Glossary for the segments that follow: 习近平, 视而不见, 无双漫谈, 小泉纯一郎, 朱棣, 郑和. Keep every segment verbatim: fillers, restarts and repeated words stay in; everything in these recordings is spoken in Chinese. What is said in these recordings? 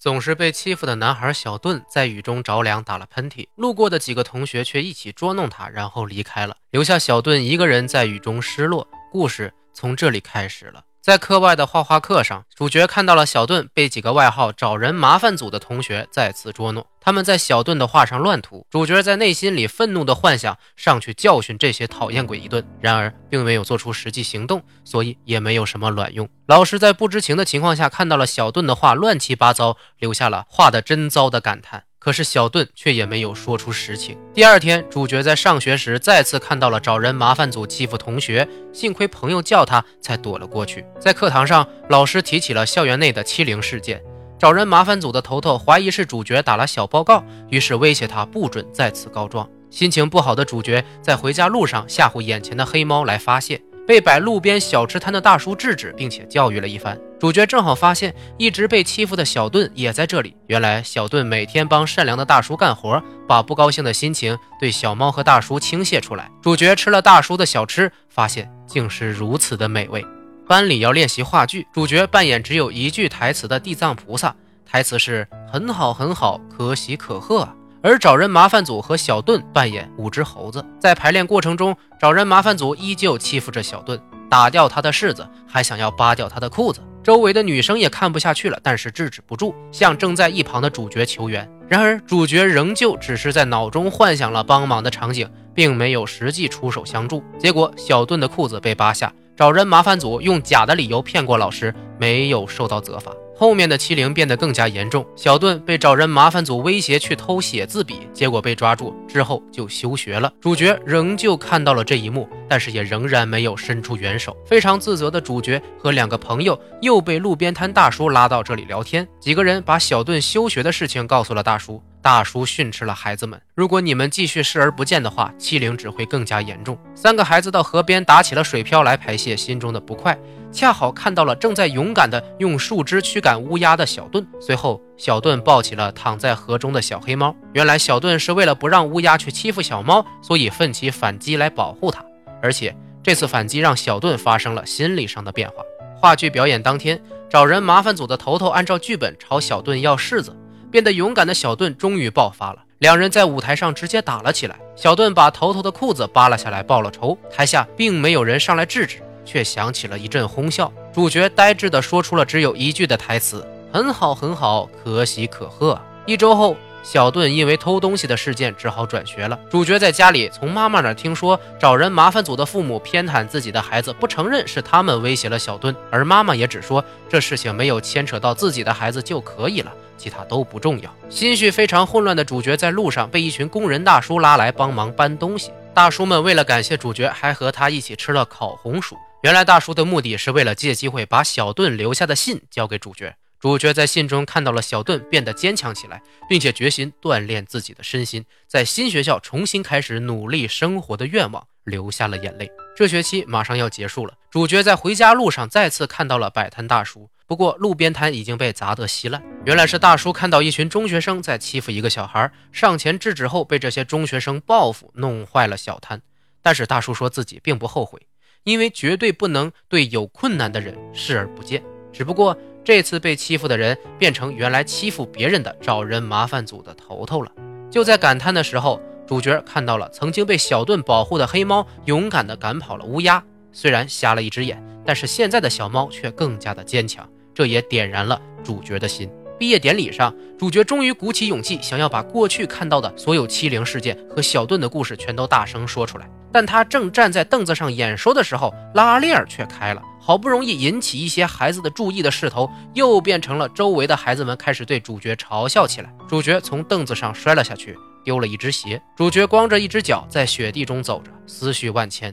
总是被欺负的男孩小盾在雨中着凉，打了喷嚏，路过的几个同学却一起捉弄他，然后离开了，留下小盾一个人在雨中失落。故事从这里开始了。在课外的画画课上，主角看到了小盾被几个外号找人麻烦组的同学再次捉弄，他们在小盾的画上乱涂，主角在内心里愤怒的幻想上去教训这些讨厌鬼一顿，然而并没有做出实际行动，所以也没有什么卵用。老师在不知情的情况下看到了小盾的画乱七八糟，留下了画的真糟的感叹，可是小盾却也没有说出实情。第二天，主角在上学时再次看到了找人麻烦组欺负同学，幸亏朋友叫他才躲了过去。在课堂上，老师提起了校园内的欺凌事件，找人麻烦组的头头怀疑是主角打了小报告，于是威胁他不准再次告状。心情不好的主角在回家路上吓唬眼前的黑猫来发泄，被摆路边小吃摊的大叔制止并且教育了一番。主角正好发现一直被欺负的小盾也在这里，原来小盾每天帮善良的大叔干活，把不高兴的心情对小猫和大叔倾泻出来。主角吃了大叔的小吃，发现竟是如此的美味。班里要练习话剧，主角扮演只有一句台词的地藏菩萨，台词是很好很好，可喜可贺啊。而找人麻烦组和小盾扮演五只猴子，在排练过程中，找人麻烦组依旧欺负着小盾，打掉他的柿子，还想要扒掉他的裤子。周围的女生也看不下去了，但是制止不住，向正在一旁的主角求援。然而主角仍旧只是在脑中幻想了帮忙的场景，并没有实际出手相助。结果小盾的裤子被扒下，找人麻烦组用假的理由骗过老师，没有受到责罚。后面的欺凌变得更加严重，小盾被找人麻烦组威胁去偷写字笔，结果被抓住，之后就休学了。主角仍旧看到了这一幕，但是也仍然没有伸出援手。非常自责的主角和两个朋友又被路边摊大叔拉到这里聊天，几个人把小盾休学的事情告诉了大叔，大叔训斥了孩子们，如果你们继续视而不见的话，欺凌只会更加严重。三个孩子到河边打起了水漂来排泄心中的不快，恰好看到了正在勇敢地用树枝驱赶乌鸦的小盾。随后小盾抱起了躺在河中的小黑猫，原来小盾是为了不让乌鸦去欺负小猫，所以奋起反击来保护它，而且这次反击让小盾发生了心理上的变化。话剧表演当天，找人麻烦组的头头按照剧本朝小盾要柿子，变得勇敢的小盾终于爆发了，两人在舞台上直接打了起来，小盾把头头的裤子扒了下来报了仇，台下并没有人上来制止，却响起了一阵哄笑。主角呆滞地说出了只有一句的台词，很好很好，可喜可贺。一周后，小盾因为偷东西的事件只好转学了。主角在家里从妈妈那听说找人麻烦组的父母偏袒自己的孩子，不承认是他们威胁了小盾，而妈妈也只说这事情没有牵扯到自己的孩子就可以了，其他都不重要。心绪非常混乱的主角在路上被一群工人大叔拉来帮忙搬东西，大叔们为了感谢主角，还和他一起吃了烤红薯。原来大叔的目的是为了借机会把小盾留下的信交给主角，主角在信中看到了小盾变得坚强起来，并且决心锻炼自己的身心，在新学校重新开始努力生活的愿望流下了眼泪。这学期马上要结束了，主角在回家路上再次看到了摆摊大叔，不过路边摊已经被砸得稀烂，原来是大叔看到一群中学生在欺负一个小孩，上前制止后被这些中学生报复，弄坏了小摊。但是大叔说自己并不后悔，因为绝对不能对有困难的人视而不见。只不过这次被欺负的人变成原来欺负别人的找人麻烦组的头头了。就在感叹的时候，主角看到了曾经被小盾保护的黑猫勇敢地赶跑了乌鸦，虽然瞎了一只眼，但是现在的小猫却更加的坚强，这也点燃了主角的心。毕业典礼上，主角终于鼓起勇气，想要把过去看到的所有欺凌事件和小盾的故事全都大声说出来，但他正站在凳子上演说的时候，拉链却开了，好不容易引起一些孩子的注意的势头，又变成了周围的孩子们开始对主角嘲笑起来。主角从凳子上摔了下去，丢了一只鞋，主角光着一只脚在雪地中走着，思绪万千。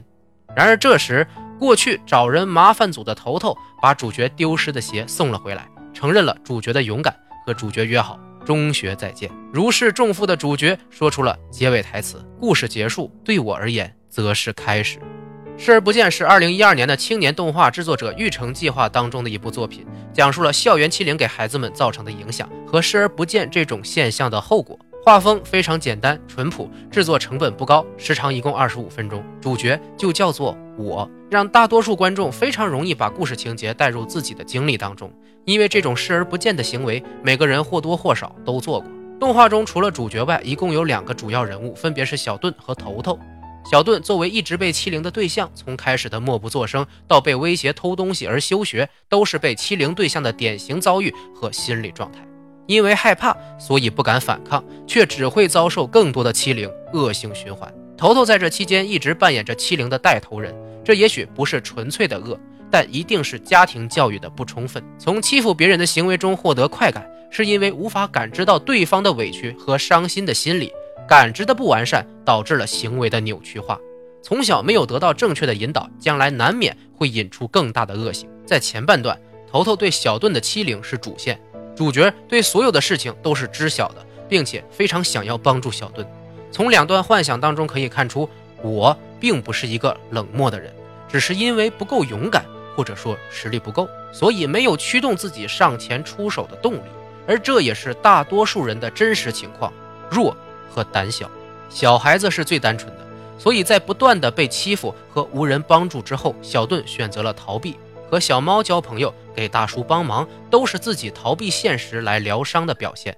然而这时，过去找人麻烦组的头头把主角丢失的鞋送了回来，承认了主角的勇敢，和主角约好中学再见。如释重负的主角说出了结尾台词，故事结束，对我而言则是开始。视而不见是二零一二年的青年动画制作者育成计划当中的一部作品，讲述了校园欺凌给孩子们造成的影响和视而不见这种现象的后果。画风非常简单淳朴，制作成本不高，时长一共二十五分钟，主角就叫做我，让大多数观众非常容易把故事情节带入自己的经历当中，因为这种视而不见的行为每个人或多或少都做过。动画中除了主角外，一共有两个主要人物，分别是小盾和头头。小盾作为一直被欺凌的对象，从开始的默不作声到被威胁偷东西而休学，都是被欺凌对象的典型遭遇和心理状态。因为害怕，所以不敢反抗，却只会遭受更多的欺凌，恶性循环。头头在这期间一直扮演着欺凌的带头人，这也许不是纯粹的恶，但一定是家庭教育的不充分。从欺负别人的行为中获得快感，是因为无法感知到对方的委屈和伤心的心理，感知的不完善导致了行为的扭曲化。从小没有得到正确的引导，将来难免会引出更大的恶行。在前半段，头头对小盾的欺凌是主线，主角对所有的事情都是知晓的，并且非常想要帮助小盾。从两段幻想当中可以看出，我并不是一个冷漠的人，只是因为不够勇敢，或者说实力不够，所以没有驱动自己上前出手的动力，而这也是大多数人的真实情况，弱和胆小。小孩子是最单纯的，所以在不断的被欺负和无人帮助之后，小盾选择了逃避，和小猫交朋友，给大叔帮忙，都是自己逃避现实来疗伤的表现。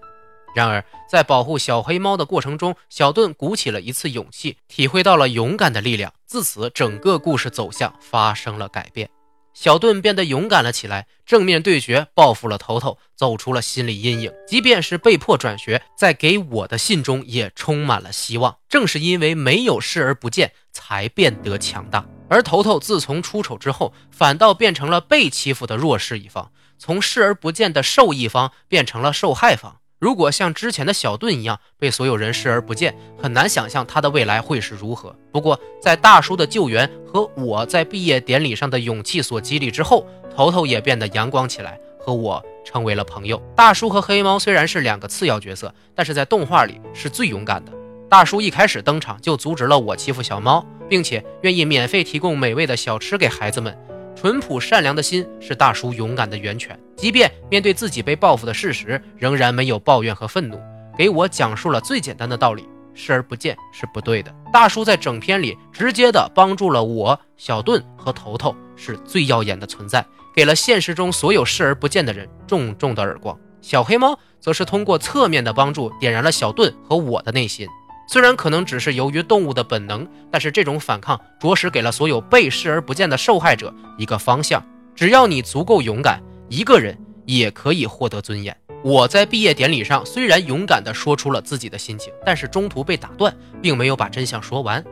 然而在保护小黑猫的过程中，小盾鼓起了一次勇气，体会到了勇敢的力量，自此整个故事走向发生了改变。小盾变得勇敢了起来，正面对决报复了头头，走出了心理阴影。即便是被迫转学，在给我的信中也充满了希望，正是因为没有视而不见，才变得强大。而头头自从出丑之后，反倒变成了被欺负的弱势一方，从视而不见的受益方变成了受害方。如果像之前的小盾一样被所有人视而不见，很难想象他的未来会是如何。不过在大叔的救援和我在毕业典礼上的勇气所激励之后，头头也变得阳光起来，和我成为了朋友。大叔和黑猫虽然是两个次要角色，但是在动画里是最勇敢的。大叔一开始登场就阻止了我欺负小猫，并且愿意免费提供美味的小吃给孩子们。淳朴善良的心是大叔勇敢的源泉，即便面对自己被报复的事实，仍然没有抱怨和愤怒，给我讲述了最简单的道理，视而不见是不对的。大叔在整篇里直接的帮助了我、小盾和头头，是最耀眼的存在，给了现实中所有视而不见的人重重的耳光。小黑猫则是通过侧面的帮助，点燃了小盾和我的内心。虽然可能只是由于动物的本能，但是这种反抗着实给了所有被视而不见的受害者一个方向。只要你足够勇敢，一个人也可以获得尊严。我在毕业典礼上虽然勇敢地说出了自己的心情，但是中途被打断，并没有把真相说完。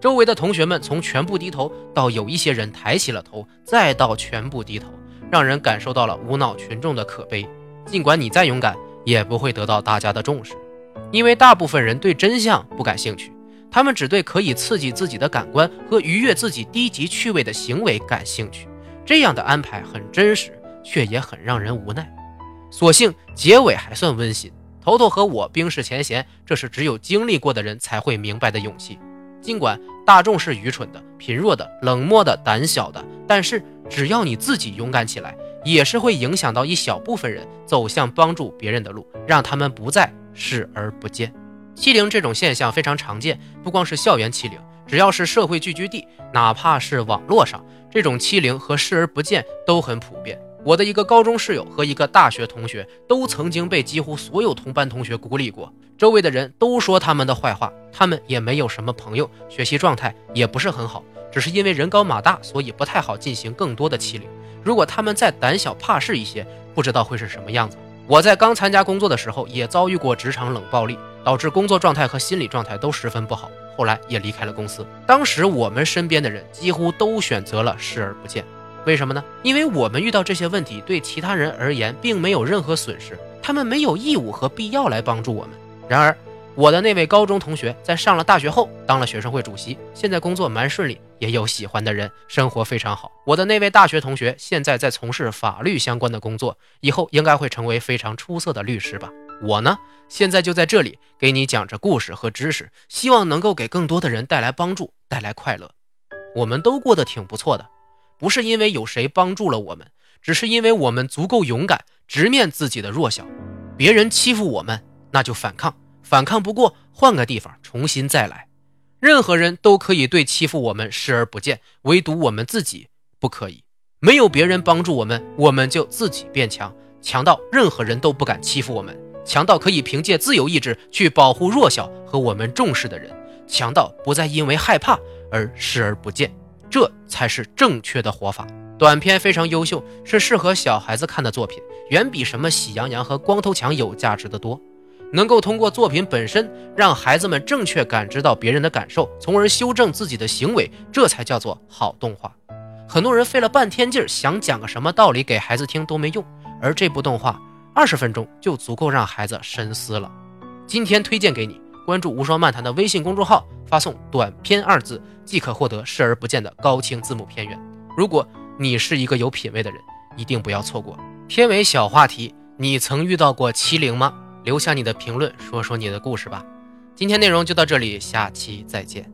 周围的同学们从全部低头到有一些人抬起了头，再到全部低头，让人感受到了无脑群众的可悲。尽管你再勇敢，也不会得到大家的重视。因为大部分人对真相不感兴趣，他们只对可以刺激自己的感官和愉悦自己低级趣味的行为感兴趣。这样的安排很真实，却也很让人无奈。所幸结尾还算温馨，头头和我冰释前嫌，这是只有经历过的人才会明白的勇气。尽管大众是愚蠢的、贫弱的、冷漠的、胆小的，但是只要你自己勇敢起来，也是会影响到一小部分人走向帮助别人的路，让他们不再视而不见。欺凌这种现象非常常见，不光是校园欺凌，只要是社会聚居地，哪怕是网络上，这种欺凌和视而不见都很普遍。我的一个高中室友和一个大学同学都曾经被几乎所有同班同学孤立过，周围的人都说他们的坏话，他们也没有什么朋友，学习状态也不是很好，只是因为人高马大，所以不太好进行更多的欺凌。如果他们再胆小怕事一些，不知道会是什么样子。我在刚参加工作的时候也遭遇过职场冷暴力，导致工作状态和心理状态都十分不好，后来也离开了公司。当时我们身边的人几乎都选择了视而不见，为什么呢？因为我们遇到这些问题对其他人而言并没有任何损失，他们没有义务和必要来帮助我们。然而我的那位高中同学在上了大学后当了学生会主席，现在工作蛮顺利，也有喜欢的人，生活非常好。我的那位大学同学现在在从事法律相关的工作，以后应该会成为非常出色的律师吧。我呢，现在就在这里给你讲着故事和知识，希望能够给更多的人带来帮助，带来快乐。我们都过得挺不错的，不是因为有谁帮助了我们，只是因为我们足够勇敢，直面自己的弱小。别人欺负我们，那就反抗，反抗不过，换个地方重新再来。任何人都可以对欺负我们视而不见，唯独我们自己不可以。没有别人帮助我们，我们就自己变强，强到任何人都不敢欺负我们，强到可以凭借自由意志去保护弱小和我们重视的人，强到不再因为害怕而视而不见。这才是正确的活法。短片非常优秀，是适合小孩子看的作品，远比什么喜羊羊和光头强有价值的多。能够通过作品本身让孩子们正确感知到别人的感受，从而修正自己的行为，这才叫做好动画。很多人费了半天劲儿想讲个什么道理给孩子听都没用，而这部动画二十分钟就足够让孩子深思了。今天推荐给你，关注无双漫谈的微信公众号，发送短片二字即可获得视而不见的高清字幕片源。如果你是一个有品位的人，一定不要错过。片尾小话题，你曾遇到过欺凌吗？留下你的评论，说说你的故事吧。今天内容就到这里，下期再见。